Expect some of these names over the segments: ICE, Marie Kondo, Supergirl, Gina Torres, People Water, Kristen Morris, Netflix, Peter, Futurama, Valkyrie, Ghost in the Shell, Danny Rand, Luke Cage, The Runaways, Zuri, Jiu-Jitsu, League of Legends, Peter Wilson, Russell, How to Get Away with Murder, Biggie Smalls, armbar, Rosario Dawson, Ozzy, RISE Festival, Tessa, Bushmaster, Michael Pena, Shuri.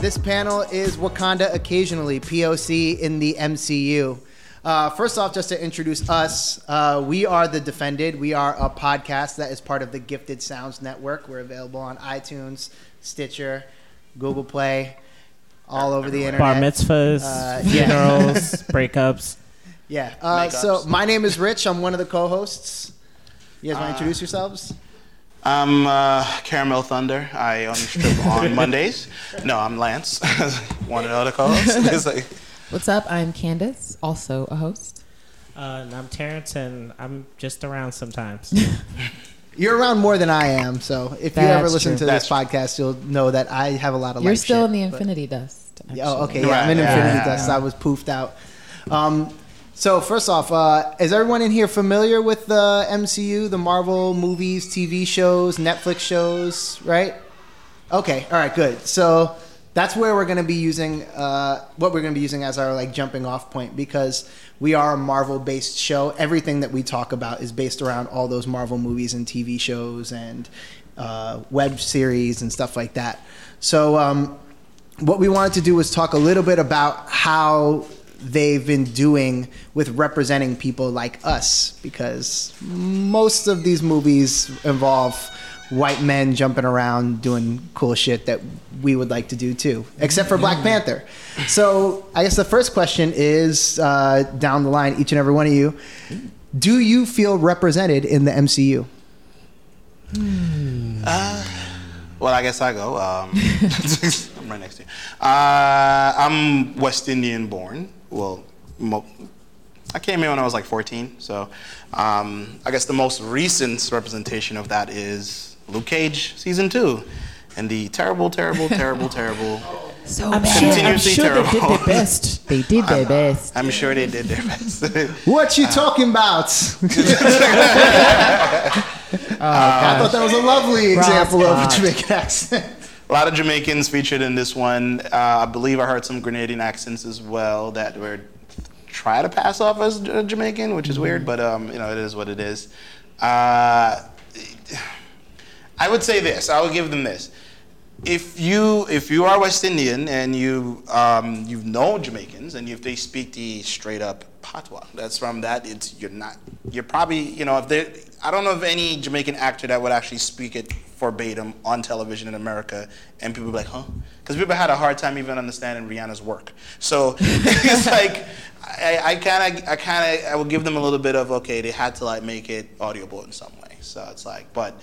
This panel is Wakanda Occasionally, POC in the MCU. First off, just to introduce us, we are The Defended. We are a podcast that is part of the Gifted Sounds Network. We're available on iTunes, Stitcher, Google Play, all over the internet. Bar mitzvahs, funerals, breakups. Yeah. So my name is Rich. I'm one of the co-hosts. You guys want to introduce yourselves? I'm Caramel Thunder. I only strip on Mondays. No, I'm Lance. One of the other co-hosts. What's up? I'm Candace, also a host. And I'm Terrence, and I'm just around sometimes. You're around more than I am, so if you ever listen to this podcast, you'll know that I have a lot of life shit. You're still in the infinity dust. Actually. Oh, okay. Yeah, I'm in infinity dust. I was poofed out. So first off, is everyone in here familiar with the MCU, the Marvel movies, TV shows, Netflix shows, right? Okay. All right, good. So that's where we're going to be using what we're going to be using as our jumping off point, because we are a Marvel-based show. Everything that we talk about is based around all those Marvel movies and TV shows and web series and stuff like that. So what we wanted to do was talk a little bit about how they've been doing with representing people like us, because most of these movies involve white men jumping around doing cool shit that we would like to do too, except for Black Panther. So I guess the first question is, down the line, each and every one of you, do you feel represented in the MCU? Well, I guess I go. I'm right next to you. I'm West Indian born. Well, I came in when I was 14, so I guess the most recent representation of that is Luke Cage season 2, and the terrible. So I'm sure they did their best. I'm sure they did their best. What you talking about? I thought that was a lovely example of a Jamaican accent. A lot of Jamaicans featured in this one. I believe I heard some Grenadian accents as well that were try to pass off as Jamaican, which is weird, but it is what it is. I would say this. I would give them this. If you are West Indian and you know Jamaicans, and if they speak the straight up patois, that's from that. I don't know of any Jamaican actor that would actually speak it verbatim on television in America, and people would be like, huh? Because people had a hard time even understanding Rihanna's work. So it's I would give them a little bit of, okay, they had to make it audible in some way. So it's but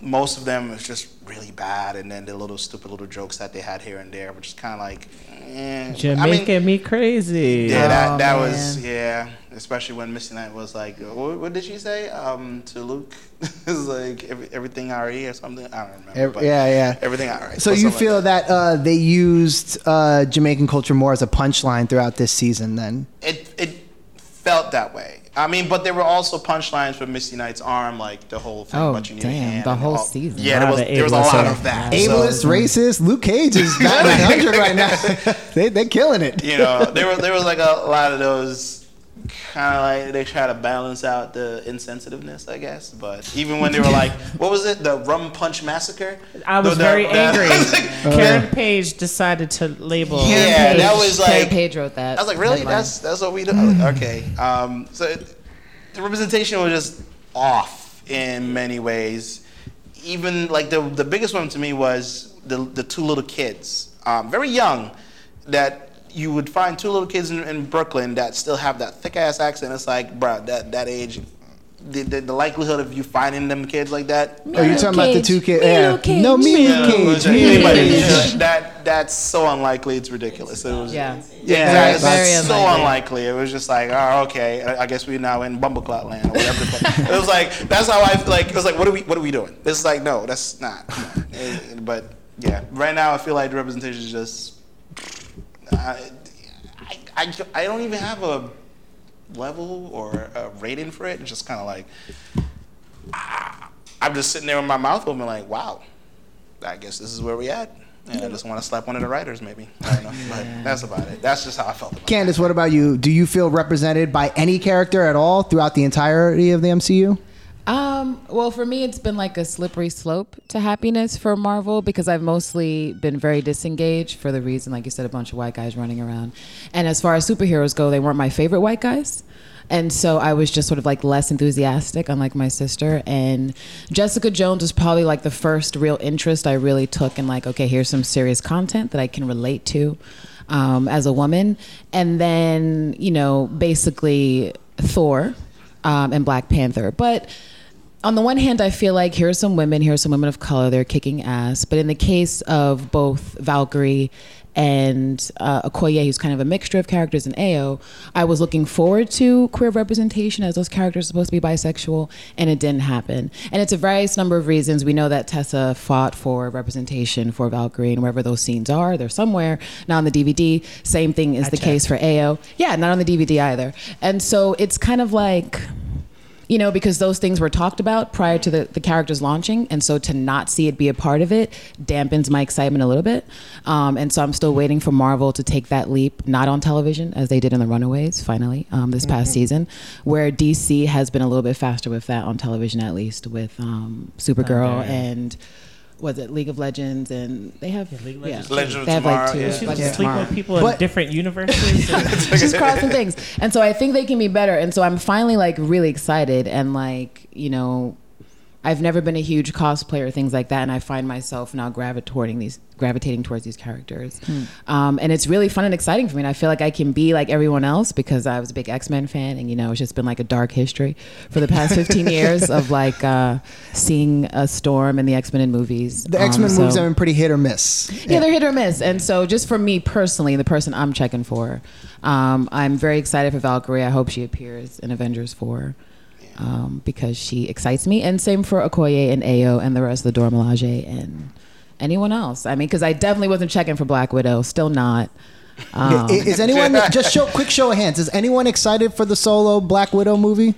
most of them is just really bad, and then the little stupid little jokes that they had here and there, which is kind of Jamaica me crazy. Yeah, that was, yeah. Especially when Misty Knight was what did she say to Luke? It was everything R.E. or something. I don't remember. Everything R.E. So you feel that they used Jamaican culture more as a punchline throughout this season then? It felt that way. But there were also punchlines with Misty Knight's arm, the whole thing. Oh, damn, the whole season. Yeah, there was a lot of that. Ableist, racist, Luke Cage is 900 right now. They're killing it. There was a lot of those. They try to balance out the insensitiveness, I guess. But even when they were what was it? The Rum Punch Massacre? I was very angry. Karen Page decided to label. Yeah, that was Karen Page wrote that. I was really? Headline. That's what we do? Okay. The representation was just off in many ways. Even the biggest one to me was the two little kids. Very young, that you would find two little kids in Brooklyn that still have that thick ass accent. It's bruh, that age, the likelihood of you finding them kids like that. Oh, you're talking about the two kids? Yeah. No, Cage. That's so unlikely. It's ridiculous. It was, It's so unlikely. It was just oh, okay. I guess we're now in Bumbleclot land or whatever. It was that's how I It was what are we doing? It's no, that's not. But yeah, right now I feel the representation is just. I don't even have a level or a rating for it. It's just I'm just sitting there with my mouth open wow, I guess this is where we at. And I just want to slap one of the writers maybe. I don't know, but that's about it. That's just how I felt about it. Candace, what about you? Do you feel represented by any character at all throughout the entirety of the MCU? Well, for me, it's been like a slippery slope to happiness for Marvel because I've mostly been very disengaged for the reason, like you said, a bunch of white guys running around. And as far as superheroes go, they weren't my favorite white guys. And so I was just sort of like less enthusiastic, unlike my sister. And Jessica Jones was probably like the first real interest I really took in like, okay, here's some serious content that I can relate to as a woman. And then, you know, basically Thor and Black Panther. But on the one hand, I feel like here's some women of color, they're kicking ass. But in the case of both Valkyrie and Okoye, who's kind of a mixture of characters, in Ayo, I was looking forward to queer representation as those characters are supposed to be bisexual, and it didn't happen. And it's a various number of reasons. We know that Tessa fought for representation for Valkyrie, and wherever those scenes are, they're somewhere, not on the DVD. Same thing is the case for Ayo. Yeah, not on the DVD either. And so it's kind of like, you know, because those things were talked about prior to the characters launching, and so to not see it be a part of it dampens my excitement a little bit. And so I'm still waiting for Marvel to take that leap, not on television, as they did in The Runaways, finally, this past season, where DC has been a little bit faster with that on television, at least, with Supergirl and... was it League of Legends? And they have League of Legends. Legends they have tomorrow, like two. Yeah. She was just sleeping with people in different universes. Just crossing things. And so I think they can be better. And so I'm finally like really excited. And like, you know, I've never been a huge cosplayer or things like that. And I find myself now gravitating towards these characters. And it's really fun and exciting for me. And I feel like I can be like everyone else because I was a big X-Men fan. And, you know, it's just been like a dark history for the past 15 years of like seeing a Storm in the X-Men in movies. The X-Men movies have been pretty hit or miss. Yeah, they're hit or miss. And so just for me personally, the person I'm checking for, I'm very excited for Valkyrie. I hope she appears in Avengers 4. Because she excites me. And same for Okoye and Ayo and the rest of the Dora Milaje and... anyone else? I mean, because I definitely wasn't checking for Black Widow. Still not. Is anyone just quick show of hands? Is anyone excited for the solo Black Widow movie?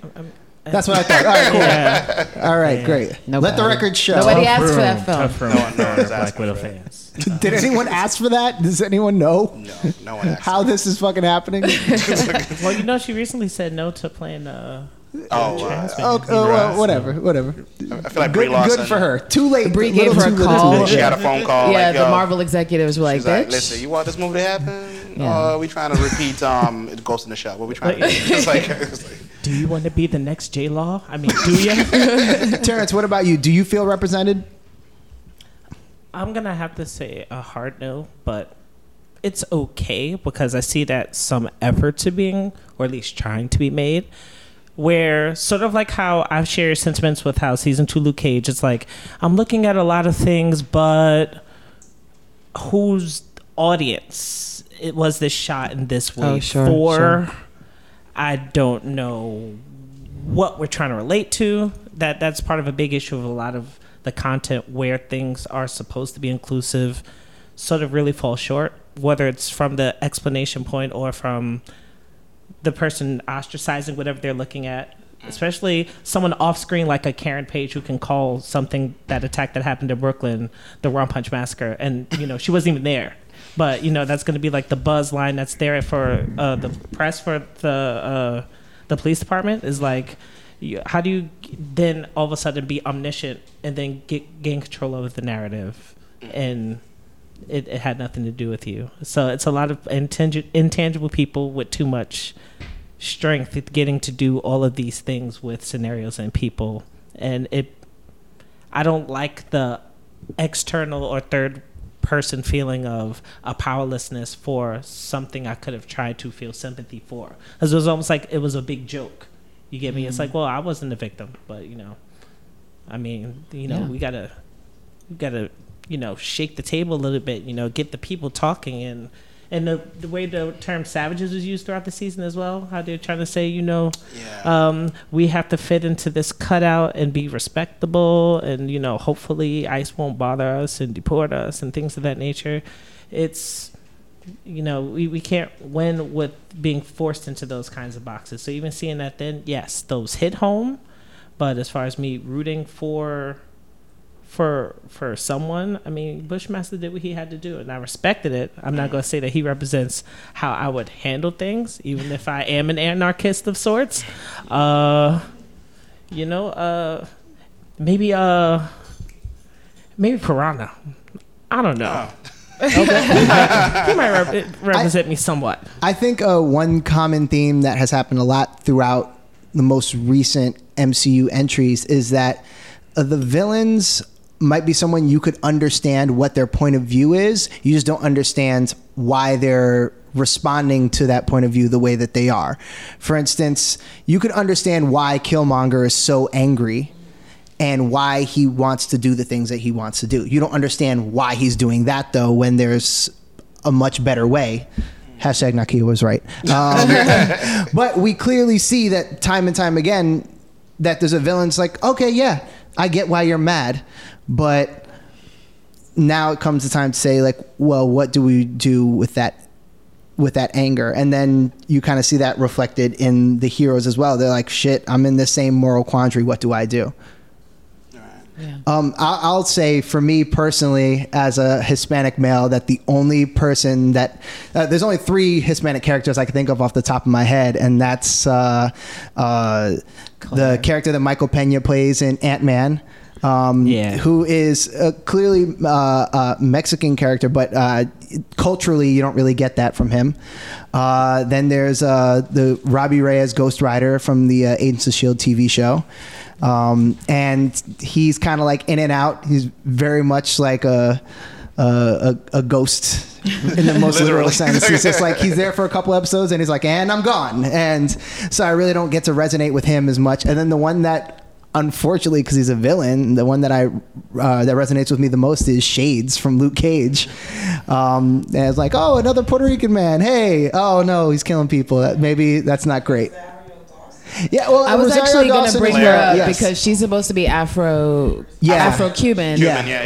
That's what I thought. All right, cool. Yeah. All right, great. Nobody. Let the record show. Nobody asked for that film. No one Black Widow fans. Did anyone ask for that? Does anyone know? No one asked. How this is fucking happening? Well, you know, she recently said no to playing. Whatever. I feel like Brie Larson. Good for her. Too late. Brie gave her a call. She got a phone call. Yeah, like, the Marvel executives were like, bitch. Like, listen, you want this movie to happen? Or are we trying to repeat Ghost in the Shell? What are we trying to do? It's like, do you want to be the next J Law? I mean, do you? Terrence, what about you? Do you feel represented? I'm going to have to say a hard no, but it's okay because I see that some efforts are being, or at least trying to be made. Where sort of like how I've shared sentiments with how season 2 Luke Cage, it's like I'm looking at a lot of things, but whose audience it was this shot in this way for? Sure. I don't know what we're trying to relate to. That's part of a big issue of a lot of the content where things are supposed to be inclusive, sort of really fall short, whether it's from the explanation point or from the person ostracizing whatever they're looking at, especially someone off screen like a Karen Page who can call something, that attack that happened in Brooklyn, the Rum Punch Massacre, and you know she wasn't even there, but you know that's going to be like the buzz line that's there for the press for the police department is like, how do you then all of a sudden be omniscient and then gain control over the narrative, and it had nothing to do with you. So it's a lot of intangible people with too much strength at getting to do all of these things with scenarios and people. And I don't like the external or third person feeling of a powerlessness for something I could have tried to feel sympathy for. Because it was almost like it was a big joke. You get me? Mm-hmm. It's like, well, I wasn't a victim, but you know, I mean, you know, we gotta you know, shake the table a little bit, you know, get the people talking. And the way the term savages was used throughout the season as well, how they're trying to say, you know, we have to fit into this cutout and be respectable. And, you know, hopefully ICE won't bother us and deport us and things of that nature. It's, you know, we can't win with being forced into those kinds of boxes. So even seeing that then, yes, those hit home. But as far as me rooting for someone, I mean, Bushmaster did what he had to do, and I respected it. I'm not going to say that he represents how I would handle things, even if I am an anarchist of sorts. You know, maybe Piranha. I don't know. Oh. Okay. He might represent me somewhat. I think one common theme that has happened a lot throughout the most recent MCU entries is that the villains might be someone you could understand what their point of view is. You just don't understand why they're responding to that point of view the way that they are. For instance, you could understand why Killmonger is so angry and why he wants to do the things that he wants to do. You don't understand why he's doing that, though, when there's a much better way. Hashtag Nakia was right. But we clearly see that time and time again that there's a villain's like, okay, yeah, I get why you're mad, but now it comes the time to say, like, well, what do we do with that anger? And then you kind of see that reflected in the heroes as well. They're like, shit, I'm in the same moral quandary. What do I do? All right. Yeah. I'll say for me personally, as a Hispanic male, that the only person that there's only three Hispanic characters I can think of off the top of my head, and that's the character that Michael Pena plays in Ant-Man. Who is clearly a Mexican character, but culturally you don't really get that from him. Then there's the Robbie Reyes Ghost Rider from the Agents of S.H.I.E.L.D. TV show. And he's kind of like in and out. He's very much like a ghost in the most literal sense. It's just like he's there for a couple episodes and he's like, and I'm gone. And so I really don't get to resonate with him as much. And then the one that, unfortunately, because he's a villain, the one that that resonates with me the most is Shades from Luke Cage. And it's like, oh, another Puerto Rican man. Hey, oh no, he's killing people. Maybe that's not great. Yeah, well, I was actually going to bring her up because she's supposed to be Afro-Cuban,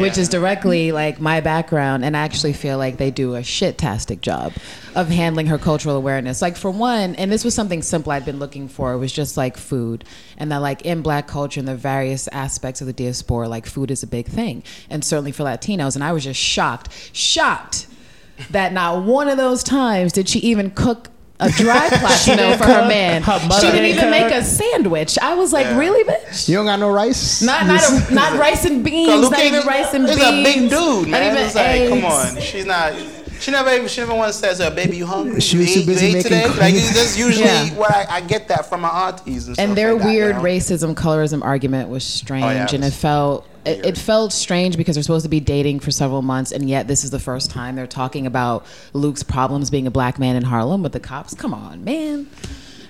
which is directly like my background, and I actually feel like they do a shit-tastic job of handling her cultural awareness. Like, for one, and this was something simple I'd been looking for, was just like food, and that like in Black culture and the various aspects of the diaspora, like food is a big thing, and certainly for Latinos. And I was just shocked that not one of those times did she even cook a dry platter meal for her man. She didn't even make a sandwich. I was like, really, bitch? You don't got no rice? Not rice and beans. Not even rice and beans. He's a big dude, man. It's like, eggs. Come on. She's not. She never once says, "Baby, you hungry? She was too busy making today?" Like, that's usually what I get that from my aunties and stuff. And their weird racism, colorism argument was strange, and it felt strange because they're supposed to be dating for several months, and yet this is the first time they're talking about Luke's problems being a black man in Harlem with the cops. Come on, man.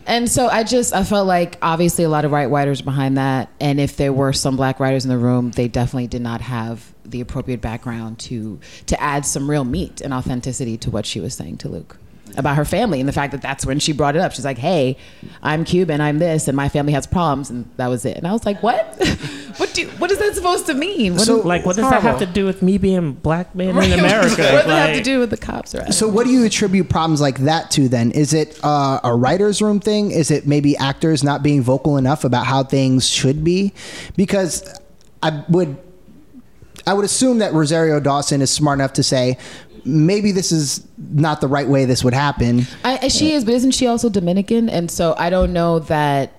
And so I felt like obviously a lot of white writers behind that, and if there were some black writers in the room, they definitely did not have the appropriate background to add some real meat and authenticity to what she was saying to Luke about her family, and the fact that that's when she brought it up. She's like, hey, I'm Cuban, I'm this, and my family has problems, and that was it. And I was like, what? What is that supposed to mean? What does that have to do with me being black man in America? What does that have to do with the cops? Right? So what do you attribute problems like that to then? Is it a writer's room thing? Is it maybe actors not being vocal enough about how things should be? Because I would assume that Rosario Dawson is smart enough to say, maybe this is not the right way this would happen. She is, but isn't she also Dominican? And so I don't know that,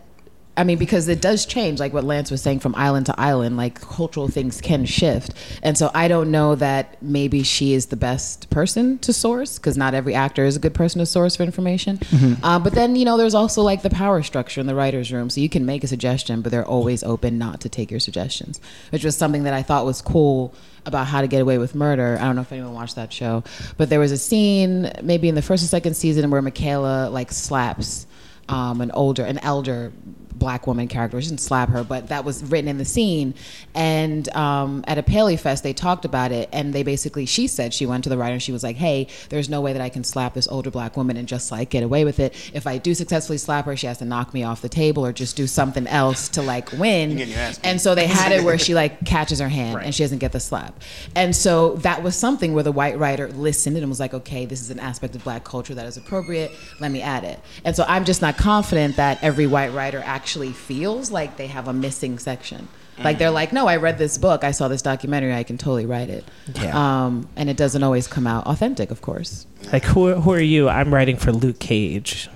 I mean, because it does change, like what Lance was saying, from island to island, like cultural things can shift. And so I don't know that maybe she is the best person to source, because not every actor is a good person to source for information. Mm-hmm. But then, you know, there's also like the power structure in the writer's room. So you can make a suggestion, but they're always open not to take your suggestions, which was something that I thought was cool about How to Get Away with Murder. I don't know if anyone watched that show, but there was a scene maybe in the first or second season where Michaela like slaps an elder black woman character. She didn't slap her, but that was written in the scene. And at a Paley Fest, they talked about it, and they basically, she said she went to the writer and she was like, hey, there's no way that I can slap this older black woman and just like get away with it. If I do successfully slap her, she has to knock me off the table or just do something else to like win. And so they had it where she like catches her hand and she doesn't get the slap. And so that was something where the white writer listened and was like, okay, this is an aspect of black culture that is appropriate, let me add it. And so I'm just not confident that every white writer actually feels like they have a missing section. Like they're like, no, I read this book, I saw this documentary, I can totally write it. And it doesn't always come out authentic, of course. Like, who are you? I'm writing for Luke Cage.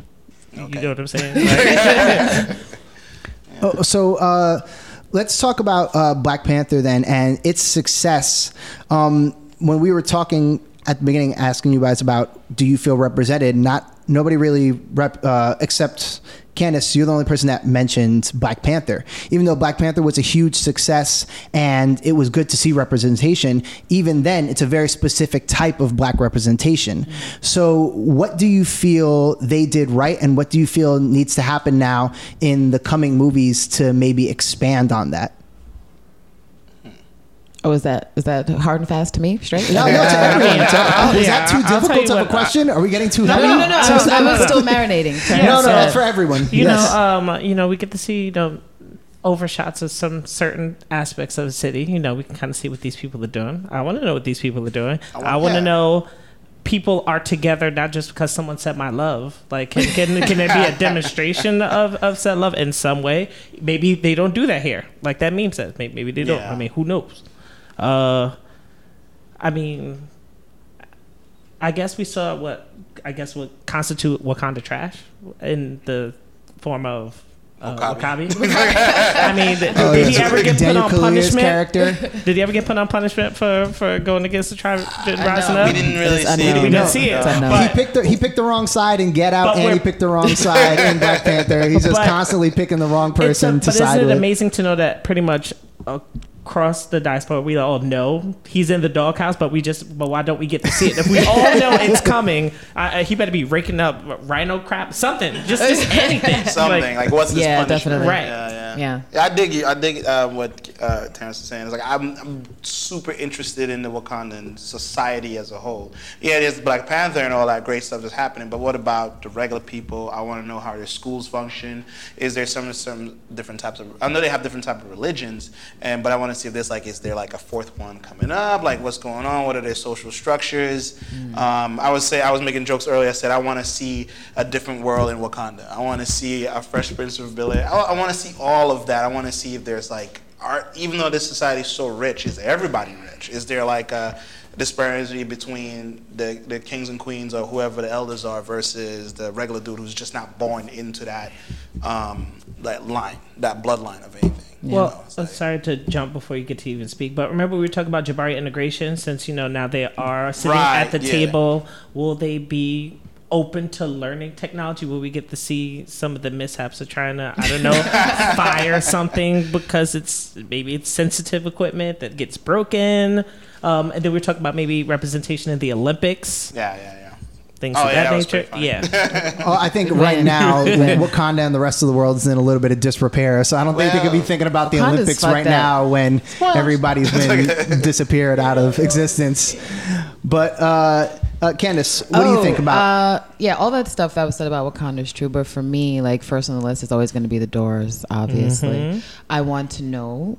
Okay. You know what I'm saying? Like, So let's talk about Black Panther then and its success. When we were talking at the beginning, asking you guys about, do you feel represented? Nobody really except Candace, you're the only person that mentioned Black Panther. Even though Black Panther was a huge success and it was good to see representation, even then it's a very specific type of Black representation. Mm-hmm. So what do you feel they did right and what do you feel needs to happen now in the coming movies to maybe expand on that? Oh, is that hard and fast to me? Straight? No, to everyone. Is that too difficult of a question? Are we getting too heavy? No. I was still marinating. That's for everyone. We get to see, overshots of some certain aspects of the city. We can kind of see what these people are doing. I want to know what these people are doing. I want to know people are together, not just because someone said my love. Like, can there be a demonstration of said love in some way? Maybe they don't do that here. Like that meme says, maybe they don't. I mean, who knows? I guess we saw what constitute Wakanda trash in the form of Okabe. I mean, did he ever get put on punishment? Did he ever get put on punishment for going against the tribe rising up? We didn't really see it. He picked the wrong side in Get Out, and he picked the wrong side in Black Panther. He's just constantly picking the wrong person to side with. But isn't it amazing to know that pretty much across the diaspora, we all know he's in the doghouse, but why don't we get to see it? If we all know it's coming, he better be raking up rhino crap, something, just anything, something. Like what's this punishment? Definitely. Right. Yeah. I dig what Terrence is saying. It's like I'm super interested in the Wakandan society as a whole. Yeah, there's Black Panther and all that great stuff that's happening, but what about the regular people? I want to know how their schools function. Is there some different types of? I know they have different types of religions, but I want to see if there's is there a fourth one coming up? Like what's going on? What are their social structures? Mm. I was making jokes earlier. I said I want to see a different world in Wakanda. I want to see a Fresh Prince of Bel-Air. I want to see all of that. I want to see if there's art. Even though this society is so rich, is everybody rich? Is there a disparity between the kings and queens or whoever the elders are versus the regular dude who's just not born into that that bloodline of anything? Yeah. Well, I'm sorry to jump before you get to even speak, but remember we were talking about Jabari integration. Since now they are sitting at the table, will they be open to learning technology? Will we get to see some of the mishaps of trying to, fire something because it's sensitive equipment that gets broken? And then we were talking about maybe representation in the Olympics. Yeah. Things of that nature. I think right now Wakanda and the rest of the world is in a little bit of disrepair, so I don't think they could be thinking about the Olympics right now when everybody's been disappeared out of existence. But Candace, what do you think about? All that stuff that was said about Wakanda is true, but for me, first on the list is always going to be the Doors. Obviously, I want to know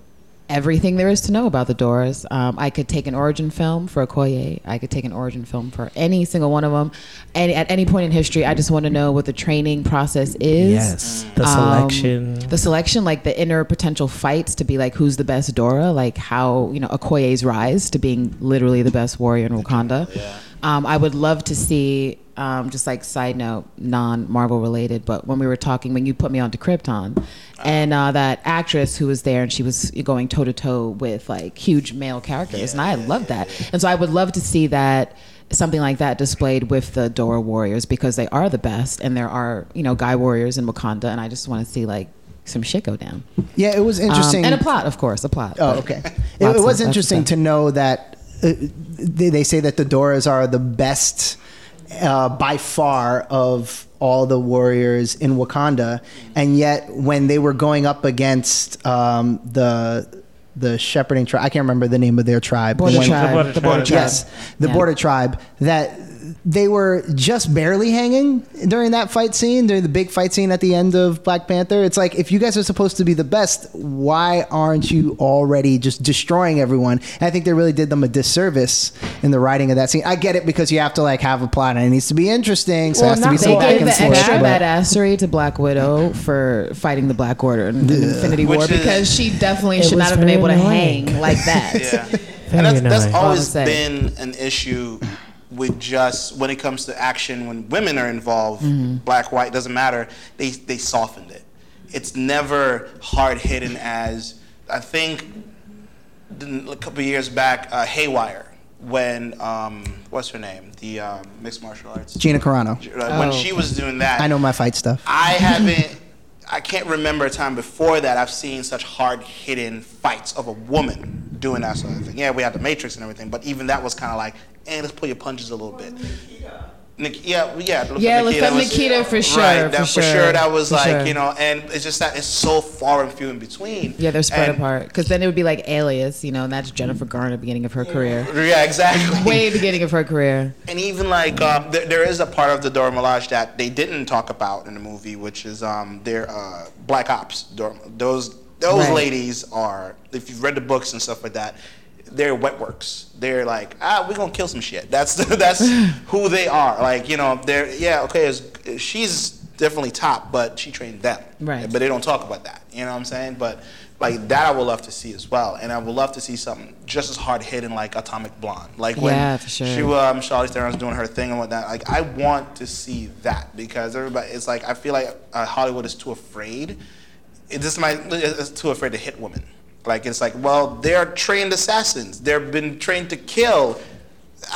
everything there is to know about the Doors. I could take an origin film for Okoye. I could take an origin film for any single one of them. And at any point in history, I just want to know what the training process is. Yes, the selection. The selection, the inner potential fights to be who's the best Dora, how, Okoye's rise to being literally the best warrior in Wakanda. Yeah. I would love to see, just side note, non-Marvel related, but when you put me onto Krypton, and that actress who was there and she was going toe-to-toe with huge male characters, and I loved that. And so I would love to see that, something like that displayed with the Dora warriors, because they are the best, and there are, guy warriors in Wakanda, and I just want to see, some shit go down. Yeah, it was interesting. And a plot, of course, Oh, okay. It was interesting to know that they say that the Doras are the best by far of all the warriors in Wakanda, and yet when they were going up against the shepherding tribe, I can't remember the name of their tribe. The Border tribe. Yes, the Border tribe, that they were just barely hanging during that fight scene, during the big fight scene at the end of Black Panther. It's if you guys are supposed to be the best, why aren't you already just destroying everyone? And I think they really did them a disservice in the writing of that scene. I get it, because you have to have a plot and it needs to be interesting, so it has to be some back and forth. They gave the extra badassery to Black Widow for fighting the Black Order in the Infinity War, because she definitely should not have been able to hang like that. Yeah. And that's always been an issue with just when it comes to action, when women are involved, black, white, doesn't matter, they softened it. it's never hard hitting as, I think a couple of years back, Haywire, when what's her name, the mixed martial arts, Gina Carano, when she was doing that. I know my fight stuff. I can't remember a time before that I've seen such hard-hitting fights of a woman doing that sort of thing. Yeah, we had the Matrix and everything, but even that was kind of like, hey, let's pull your punches a little bit. Nikita for sure. Right, that was for sure. You know, and it's just that it's so far and few in between. Yeah, they're spread apart. Because then it would be like Alias, you know, and that's Jennifer Garner, beginning of her career. Yeah, exactly. Way beginning of her career. And even like, there is a part of the Dora Milaje that they didn't talk about in the movie, which is their Black Ops. Those right. Ladies are, if you've read the books and stuff like that, they're wet works. They're like, we're gonna kill some shit. That's who they are. Like, you know, she's definitely top, but she trained them. Right. But they don't talk about that. You know what I'm saying? But like that, I would love to see as well. And I would love to see something just as hard hitting like Atomic Blonde. Like when Charlize Theron's doing her thing and whatnot. Like I want to see that because everybody. It's like I feel like Hollywood is too afraid. It's too afraid to hit women. Like, it's like, well, they're trained assassins. They've been trained to kill.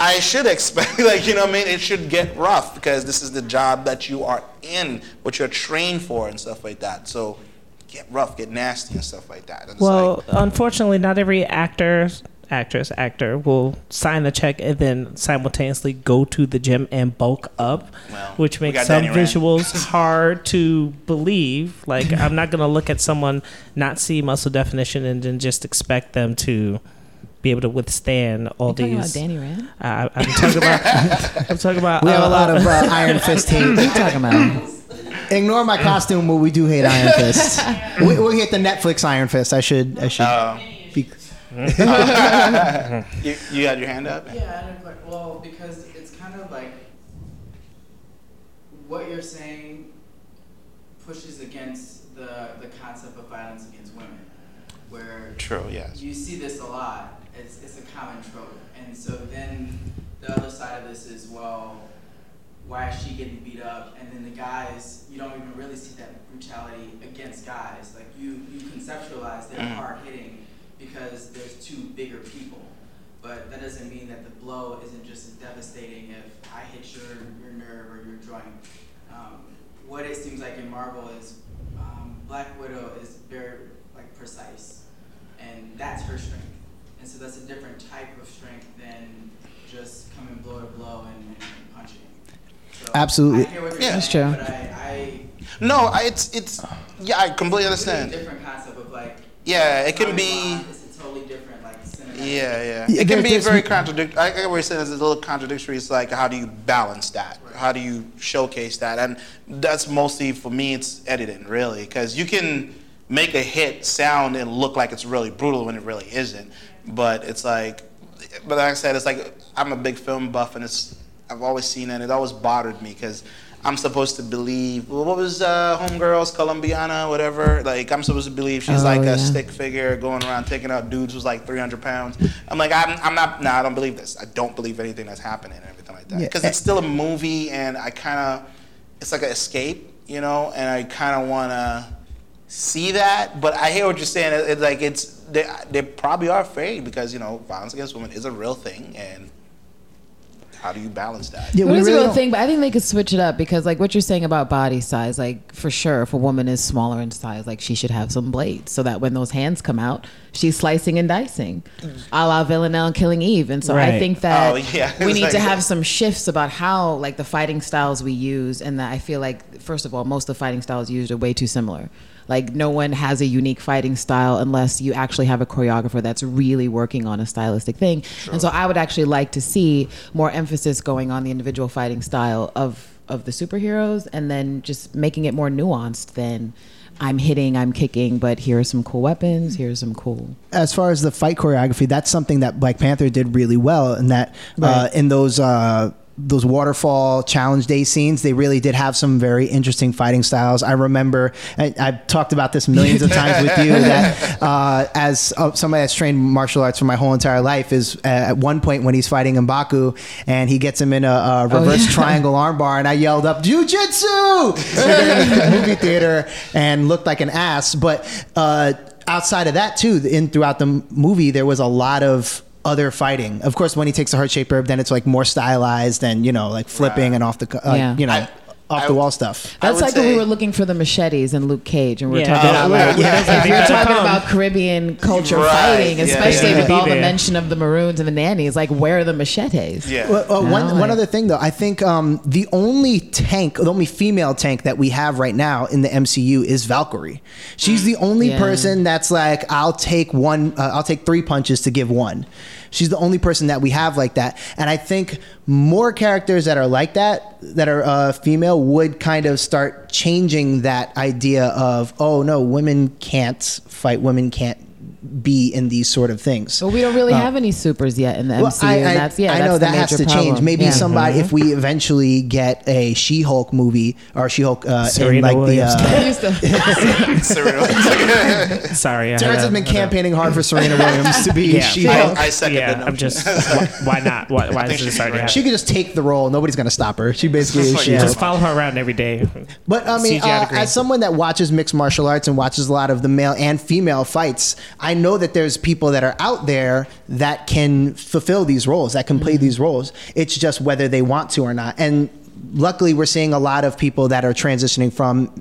I should expect, like, you know what I mean? It should get rough because this is the job that you are in, what you're trained for and stuff like that. So get rough, get nasty and stuff like that. And well, unfortunately, not every actor will sign the check and then simultaneously go to the gym and bulk up, which makes some visuals hard to believe. Like, I'm not going to look at someone, not see muscle definition, and then just expect them to be able to withstand all these. Talking about Danny Rand? I'm talking about. We have a lot of Iron Fist hate. What are you talking about? Ignore my costume, but we do hate Iron Fist. We'll hit the Netflix Iron Fist. I should. You had your hand up? Yeah, and I'm like, well, because it's kind of like what you're saying pushes against the concept of violence against women, where true, yes. You see this a lot. It's a common trope, and so then the other side of this is, well, why is she getting beat up? And then the guys, you don't even really see that brutality against guys. Like you conceptualize they're hard hitting. Because there's two bigger people. But that doesn't mean that the blow isn't just as devastating if I hit your nerve or your joint. What it seems like in Marvel is Black Widow is very like precise, and that's her strength. And so that's a different type of strength than just coming blow to blow and punching. So absolutely. I hear what you're saying, that's true. But I completely understand. It's a different concept of like. Yeah, it can be. It's a totally different, like, cinematic. Yeah. It can be very contradictory. I always say it's a little contradictory. It's like, how do you balance that? Right. How do you showcase that? And that's mostly, for me, it's editing, really. Because you can make a hit sound and look like it's really brutal when it really isn't. But it's like, but like I said, it's like, I'm a big film buff, and I've always seen it, and it always bothered me because I'm supposed to believe, what was Homegirl's Colombiana, whatever? Like, I'm supposed to believe she's a stick figure going around taking out dudes who's like 300 pounds. I'm like, I don't believe this. I don't believe anything that's happening and everything like that. Because it's still a movie, and it's like an escape, you know? And I kind of want to see that, but I hear what you're saying. It's like, they probably are afraid because, you know, violence against women is a real thing, and how do you balance that? Yeah, it's a real thing, but I think they could switch it up because, like, what you're saying about body size, like, for sure, if a woman is smaller in size, like, she should have some blades so that when those hands come out, she's slicing and dicing, a la Villanelle and Killing Eve. And so right. I think that we need to have some shifts about how, like, the fighting styles we use, and that I feel like, first of all, most of the fighting styles used are way too similar. Like, no one has a unique fighting style unless you actually have a choreographer that's really working on a stylistic thing. Sure. And so I would actually like to see more emphasis going on the individual fighting style of the superheroes, and then just making it more nuanced than I'm hitting, I'm kicking, but here are some cool weapons, here's some cool. As far as the fight choreography, that's something that Black Panther did really well in that, in those those waterfall challenge day scenes, they really did have some very interesting fighting styles. I remember, I've talked about this millions of times with you, that as somebody that's trained martial arts for my whole entire life, is at one point when he's fighting M'Baku and he gets him in a reverse triangle armbar, and I yelled up, "Jiu-Jitsu!" in the movie theater and looked like an ass. But outside of that too, throughout the movie, there was a lot of other fighting. Of course, when he takes the heart shape herb, then it's like more stylized and, you know, like flipping and off the off the wall stuff. That's like when we were looking for the machetes in Luke Cage, and we were talking about we're talking about Caribbean culture fighting, especially with all the mention of the Maroons and the nannies. Like, where are the machetes? Yeah. Well, one other thing though, I think the only tank, the only female tank that we have right now in the MCU is Valkyrie. She's the only person that's like, I'll take three punches to give one. She's the only person that we have like that. And I think more characters that are like that, that are female, would kind of start changing that idea of, oh no, women can't fight, women can't be in these sort of things. Well, we don't really have any supers yet in the MCU. I know that has to change. Maybe somebody, if we eventually get a She-Hulk movie, or She-Hulk in like Williams. Serena. Sorry, Terrence has been campaigning hard for Serena Williams to be She-Hulk. I second that. I'm just why not? Why is this already happening? She could just take the role. Nobody's gonna stop her. She basically is She-Hulk. Just follow her around every day. But I mean, as someone that watches mixed martial arts and watches a lot of the male and female fights, I know that there's people that are out there that can fulfill these roles, that can play these roles. It's just whether they want to or not. And luckily, we're seeing a lot of people that are transitioning from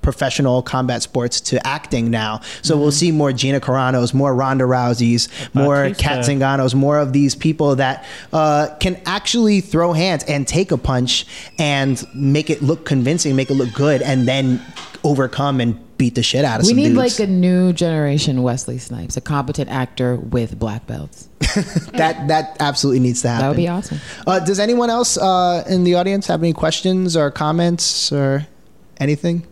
professional combat sports to acting now. So we'll see more Gina Carano's, more Ronda Rousey's, more Kat Zingano's, more of these people that can actually throw hands and take a punch and make it look convincing, make it look good, and then overcome and beat the shit out of some dudes. We need like a new generation Wesley Snipes, a competent actor with black belts. that absolutely needs to happen. That would be awesome. Does anyone else in the audience have any questions or comments or anything?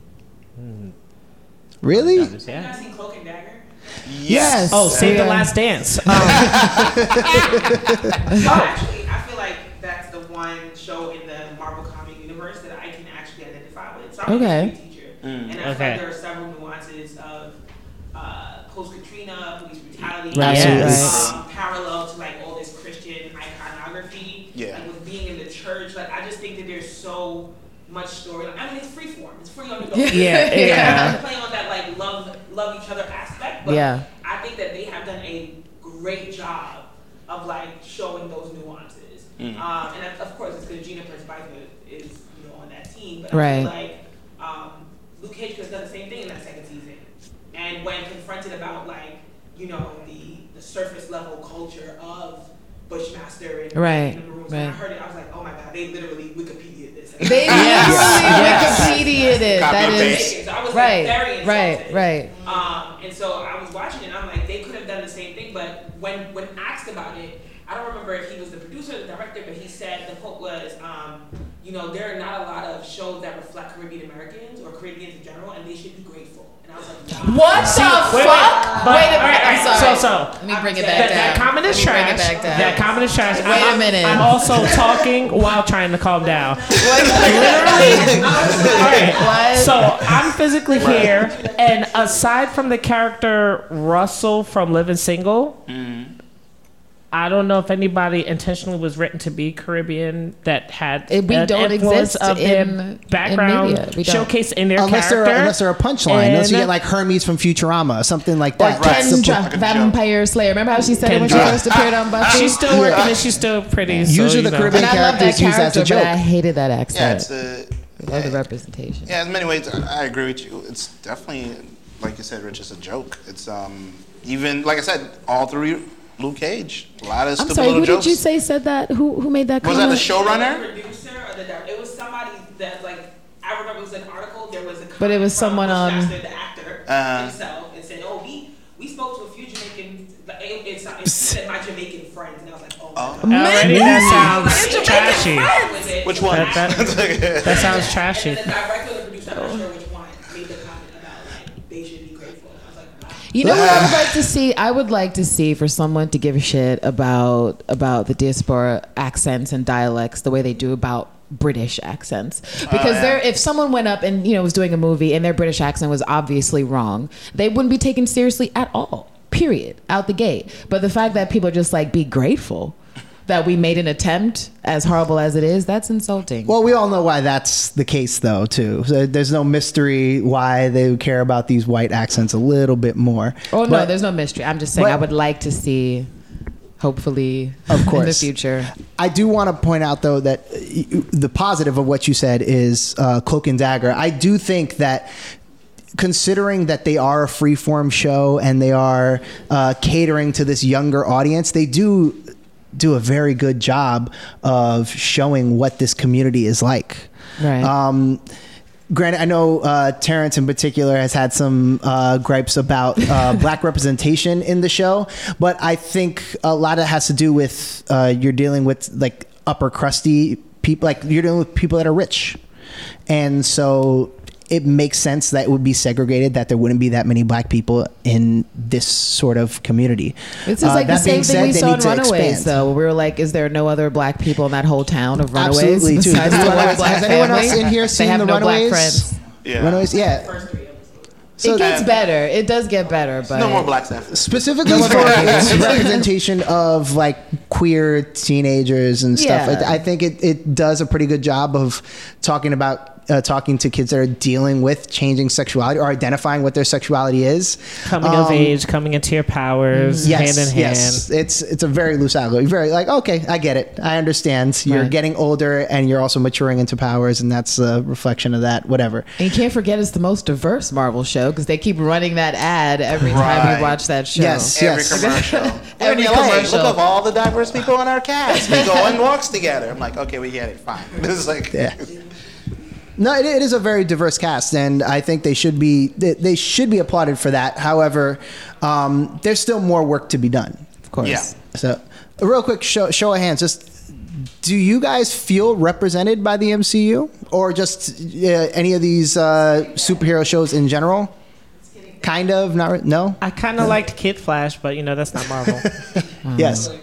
Really? Have you seen Cloak and Dagger? Yes. Oh, Save the Last Dance. Actually, I feel like that's the one show in the Marvel comic universe that I can actually identify with. So and I think there are several nuances of post-Katrina, police brutality, parallel to like all this Christian iconography, and with being in the church. Like, I just think that there's so much story. Like, I mean, it's free form. It's free on the go. I'm playing on that like love each other aspect, but I think that they have done a great job of like showing those nuances. And of course, it's because Gina Torres is on that team, but I feel like Luke Cage could have done the same thing in that second season. And when confronted about like, the surface level culture of Bushmaster and the Maroons, when I heard it, I was like, oh my God, they literally Wikipedia this. They literally Wikipedia it. That is, so I was like very insulted. And so I was watching it and I'm like, they could have done the same thing, but when asked about it, I don't remember if he was the producer or the director, but he said the quote was, there are not a lot of shows that reflect Caribbean Americans or Caribbeans in general, and they should be grateful. And I was like, wow. What the fuck? Wait a minute. I'm sorry. Let me bring it back down. That comment is trash. That comment is trash. Wait a minute. I'm also talking while trying to calm down. Literally. What? So I'm physically here, and aside from the character Russell from Living Single, I don't know if anybody intentionally was written to be Caribbean that had influence of their background showcased in their character. Unless they're a punchline. Unless you get like Hermes from Futurama, something like that. Or Kendra, Vampire Slayer. Remember how she said it when she first appeared on Buffy? She's still working and she's still pretty. Usually the Caribbean characters use that as a joke. I hated that accent. I love the representation. Yeah, in many ways, I agree with you. It's definitely, like you said, Rich, it's a joke. It's even, like I said, all three... Luke Cage, a lot of stupid little jokes. I'm sorry, who did you say said that? Who made that comment? Was that the showrunner? The producer or the director? It was somebody that, like, I remember it was an article. There was a comment the actor himself, and said, we spoke to a few Jamaican. He said my Jamaican friends, and I was like, oh my God. That sounds trashy. Which one? That sounds trashy. And the director or the producer, I'm not sure which one, made the comment about, like, they should be grateful. I was like, wow. You know what I would like to see? I would like to see for someone to give a shit about the diaspora accents and dialects the way they do about British accents, because there, if someone went up and, you know, was doing a movie and their British accent was obviously wrong, they wouldn't be taken seriously at all, period, out the gate. But the fact that people are just like, be grateful that we made an attempt, as horrible as it is, that's insulting. Well, we all know why that's the case, though, too. So there's no mystery why they care about these white accents a little bit more. Oh, no, there's no mystery. I'm just saying I would like to see, hopefully, of course, in the future. I do want to point out, though, that the positive of what you said is Cloak and Dagger. I do think that, considering that they are a freeform show and they are catering to this younger audience, they do a very good job of showing what this community is like. Right. Granted, I know Terrence in particular has had some gripes about black representation in the show, but I think a lot of it has to do with you're dealing with like upper crusty people, like you're dealing with people that are rich. And so it makes sense that it would be segregated, that there wouldn't be that many black people in this sort of community. It's just like the same thing we saw in Runaways, though. We were like, is there no other black people in that whole town of Runaways? Absolutely, too. Has anyone else in here seen the Runaways? Black friends. Yeah. Runaways, yeah. So it gets better. It does get better, but no more black stuff. Specifically for its representation of like queer teenagers and stuff. Yeah. I think it does a pretty good job of talking to kids that are dealing with changing sexuality or identifying what their sexuality is. Coming of age, coming into your powers, hand in hand. It's a very loose allegory. Very like, okay, I get it. I understand. You're getting older and you're also maturing into powers, and that's a reflection of that, whatever. And you can't forget it's the most diverse Marvel show because they keep running that ad every time you watch that show. Yes, commercial. Every commercial. Look up all the diverse people on our cast. We go on walks together. I'm like, okay, we get it. Fine. This is like... Yeah. No, it is a very diverse cast, and I think they should be applauded for that. However, there's still more work to be done, of course. Yeah. So, a real quick show of hands, just do you guys feel represented by the MCU or just any of these superhero shows in general? Kind of, not no. I kind of liked Kid Flash, but you know that's not Marvel. Yes. I'm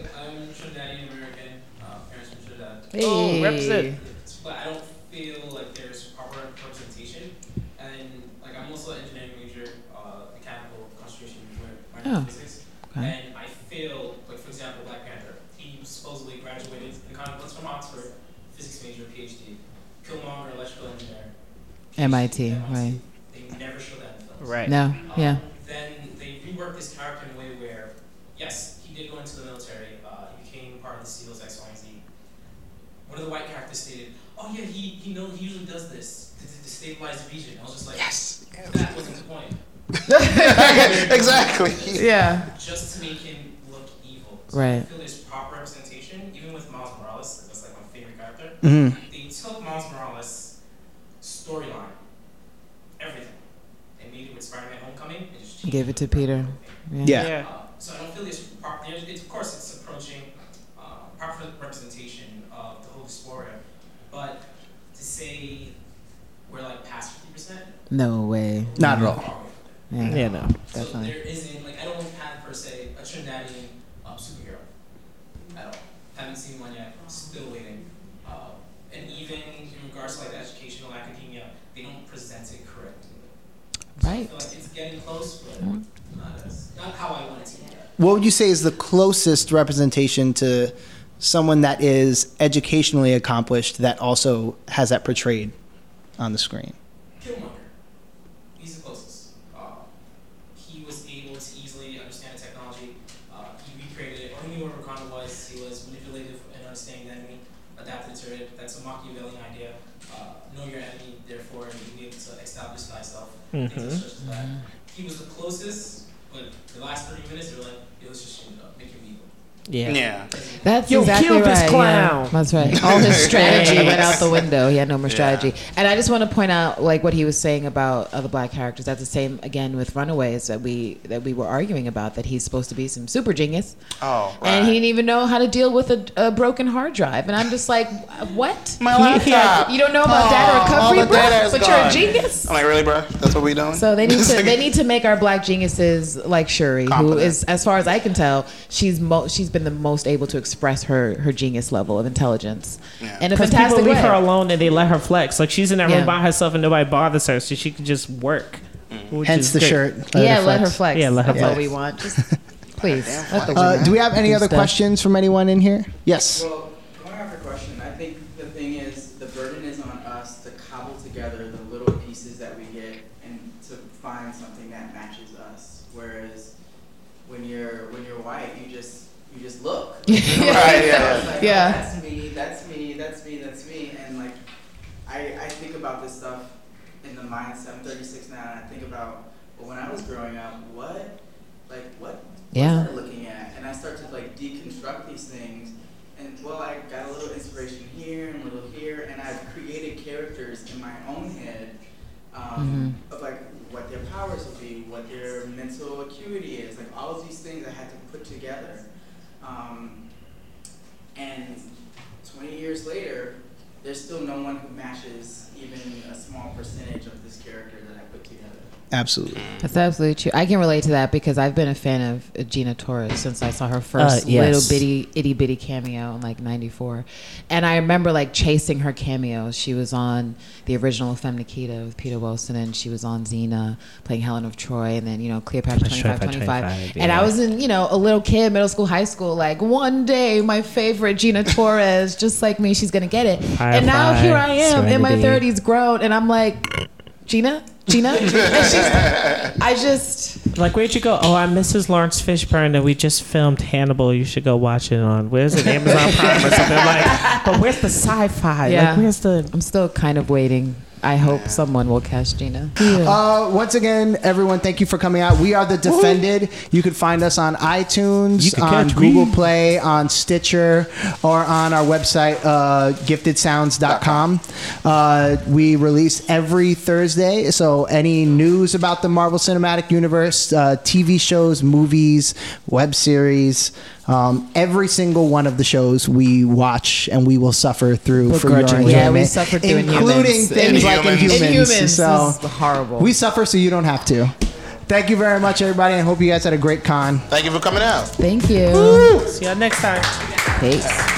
Trinidadian American. Parents from Trinidad. Oh, represent. But I don't feel like there's proper representation, and like I'm also an engineering major, mechanical construction physics, and I feel like, for example, Black Panther, he supposedly graduated in comic books from Oxford, physics major, PhD. Killmonger, electrical engineer, PhD, MIT, right? They never show that in films. Right. No. Yeah. Then they reworked his character in a way where, yes, he did go into the military. He became part of the SEALs, X, Y, and Z. One of the white characters stated, oh yeah, he usually does this to destabilize the region. I was just like, yes, that wasn't the point. Exactly. Yeah. Just to make him look evil. So right. I feel there's proper representation, even with Miles Morales. That's like my favorite character. Mm-hmm. They took Miles Morales' storyline, everything, and made it with Spider-Man: Homecoming, and just gave it to Peter. Yeah. So I don't feel there's proper. Of course, it's approaching proper representation of the whole diaspora. But to say we're like past 50%? No way. Not at all. Yeah, no. So definitely. There isn't, like, I don't have per se a Trinidadian superhero at all. Haven't seen one yet. Still waiting. And even in regards to like the educational academia, they don't present it correctly. Right. So I feel like it's getting close, but not how I want it to be. What would you say is the closest representation to someone that is educationally accomplished that also has that portrayed on the screen? Killmonger. He's the closest. He was able to easily understand the technology. He recreated it. Or he knew where Wakanda was. He was manipulative and understanding the enemy, adapted to it. That's a Machiavellian idea. Know your enemy, therefore, and be able to establish thyself. Mm-hmm. Things such as that. He was the closest, but the last 30 minutes, they were like, it was just, make him evil. Yeah. That's exactly right. You killed this clown. Yeah. That's right. All his strategy went out the window. He had no more strategy. And I just want to point out, like, what he was saying about other black characters. That's the same again with Runaways that we were arguing about, that he's supposed to be some super genius. Oh, right. And he didn't even know how to deal with a broken hard drive. And I'm just like, what? My laptop. You don't know about data recovery, bro? But you're a genius. I'm like, really, bro? That's what we doing? So they need to make our black geniuses like Shuri, who is, as far as I can tell, she's been the most able to express her genius level of intelligence in a fantastic way. People leave her alone and they let her flex. Like, she's in that room by herself and nobody bothers her, so she can just work. Hence the great shirt. Let her flex. Yeah, let her flex. That's all we want. Just, please. Do we have any other questions from anyone in here? Yes. Well, I have a question. I think the thing is, the burden is on us to cobble together the little pieces that we get and to find something that matches us. Whereas when you're white, you just look. Right, yeah. Like, oh, that's me. And like, I think about this stuff in the mindset. I'm 36 now, and I think about when I was growing up, what was I looking at? And I start to like deconstruct these things. And I got a little inspiration here and a little here, and I've created characters in my own head of like what their powers will be, what their mental acuity is, like all of these things I had to put together. And 20 years later, there's still no one who matches even a small percentage of this character that I put together. Absolutely. That's absolutely true. I can relate to that because I've been a fan of Gina Torres since I saw her first little itty bitty cameo in like 94. And I remember like chasing her cameos. She was on the original Femme Nikita with Peter Wilson, and she was on Xena playing Helen of Troy, and then, you know, Cleopatra 25. And I was in, you know, a little kid, middle school, high school, like, one day my favorite Gina Torres, just like me, she's going to get it. And now here I am in my 30s grown, and I'm like, Gina? And she's like, where'd you go? Oh, I Mrs. Lawrence Fishburne, and we just filmed Hannibal. You should go watch it on, where's it, Amazon Prime or something. Like, but where's the sci-fi? Like, where's the... I'm still kind of waiting. I hope someone will catch Gina. Yeah. Once again, everyone, thank you for coming out. We are The Defended. You can find us on iTunes, on Google Play, on Stitcher, or on our website, giftedsounds.com. We release every Thursday, so any news about the Marvel Cinematic Universe, TV shows, movies, web series... every single one of the shows we watch and we will suffer through for your enjoyment. Yeah, we suffer through including things like Inhumans. So this is horrible. We suffer so you don't have to. Thank you very much, everybody, and hope you guys had a great con. Thank you for coming out. Thank you. Woo! See y'all next time. Peace.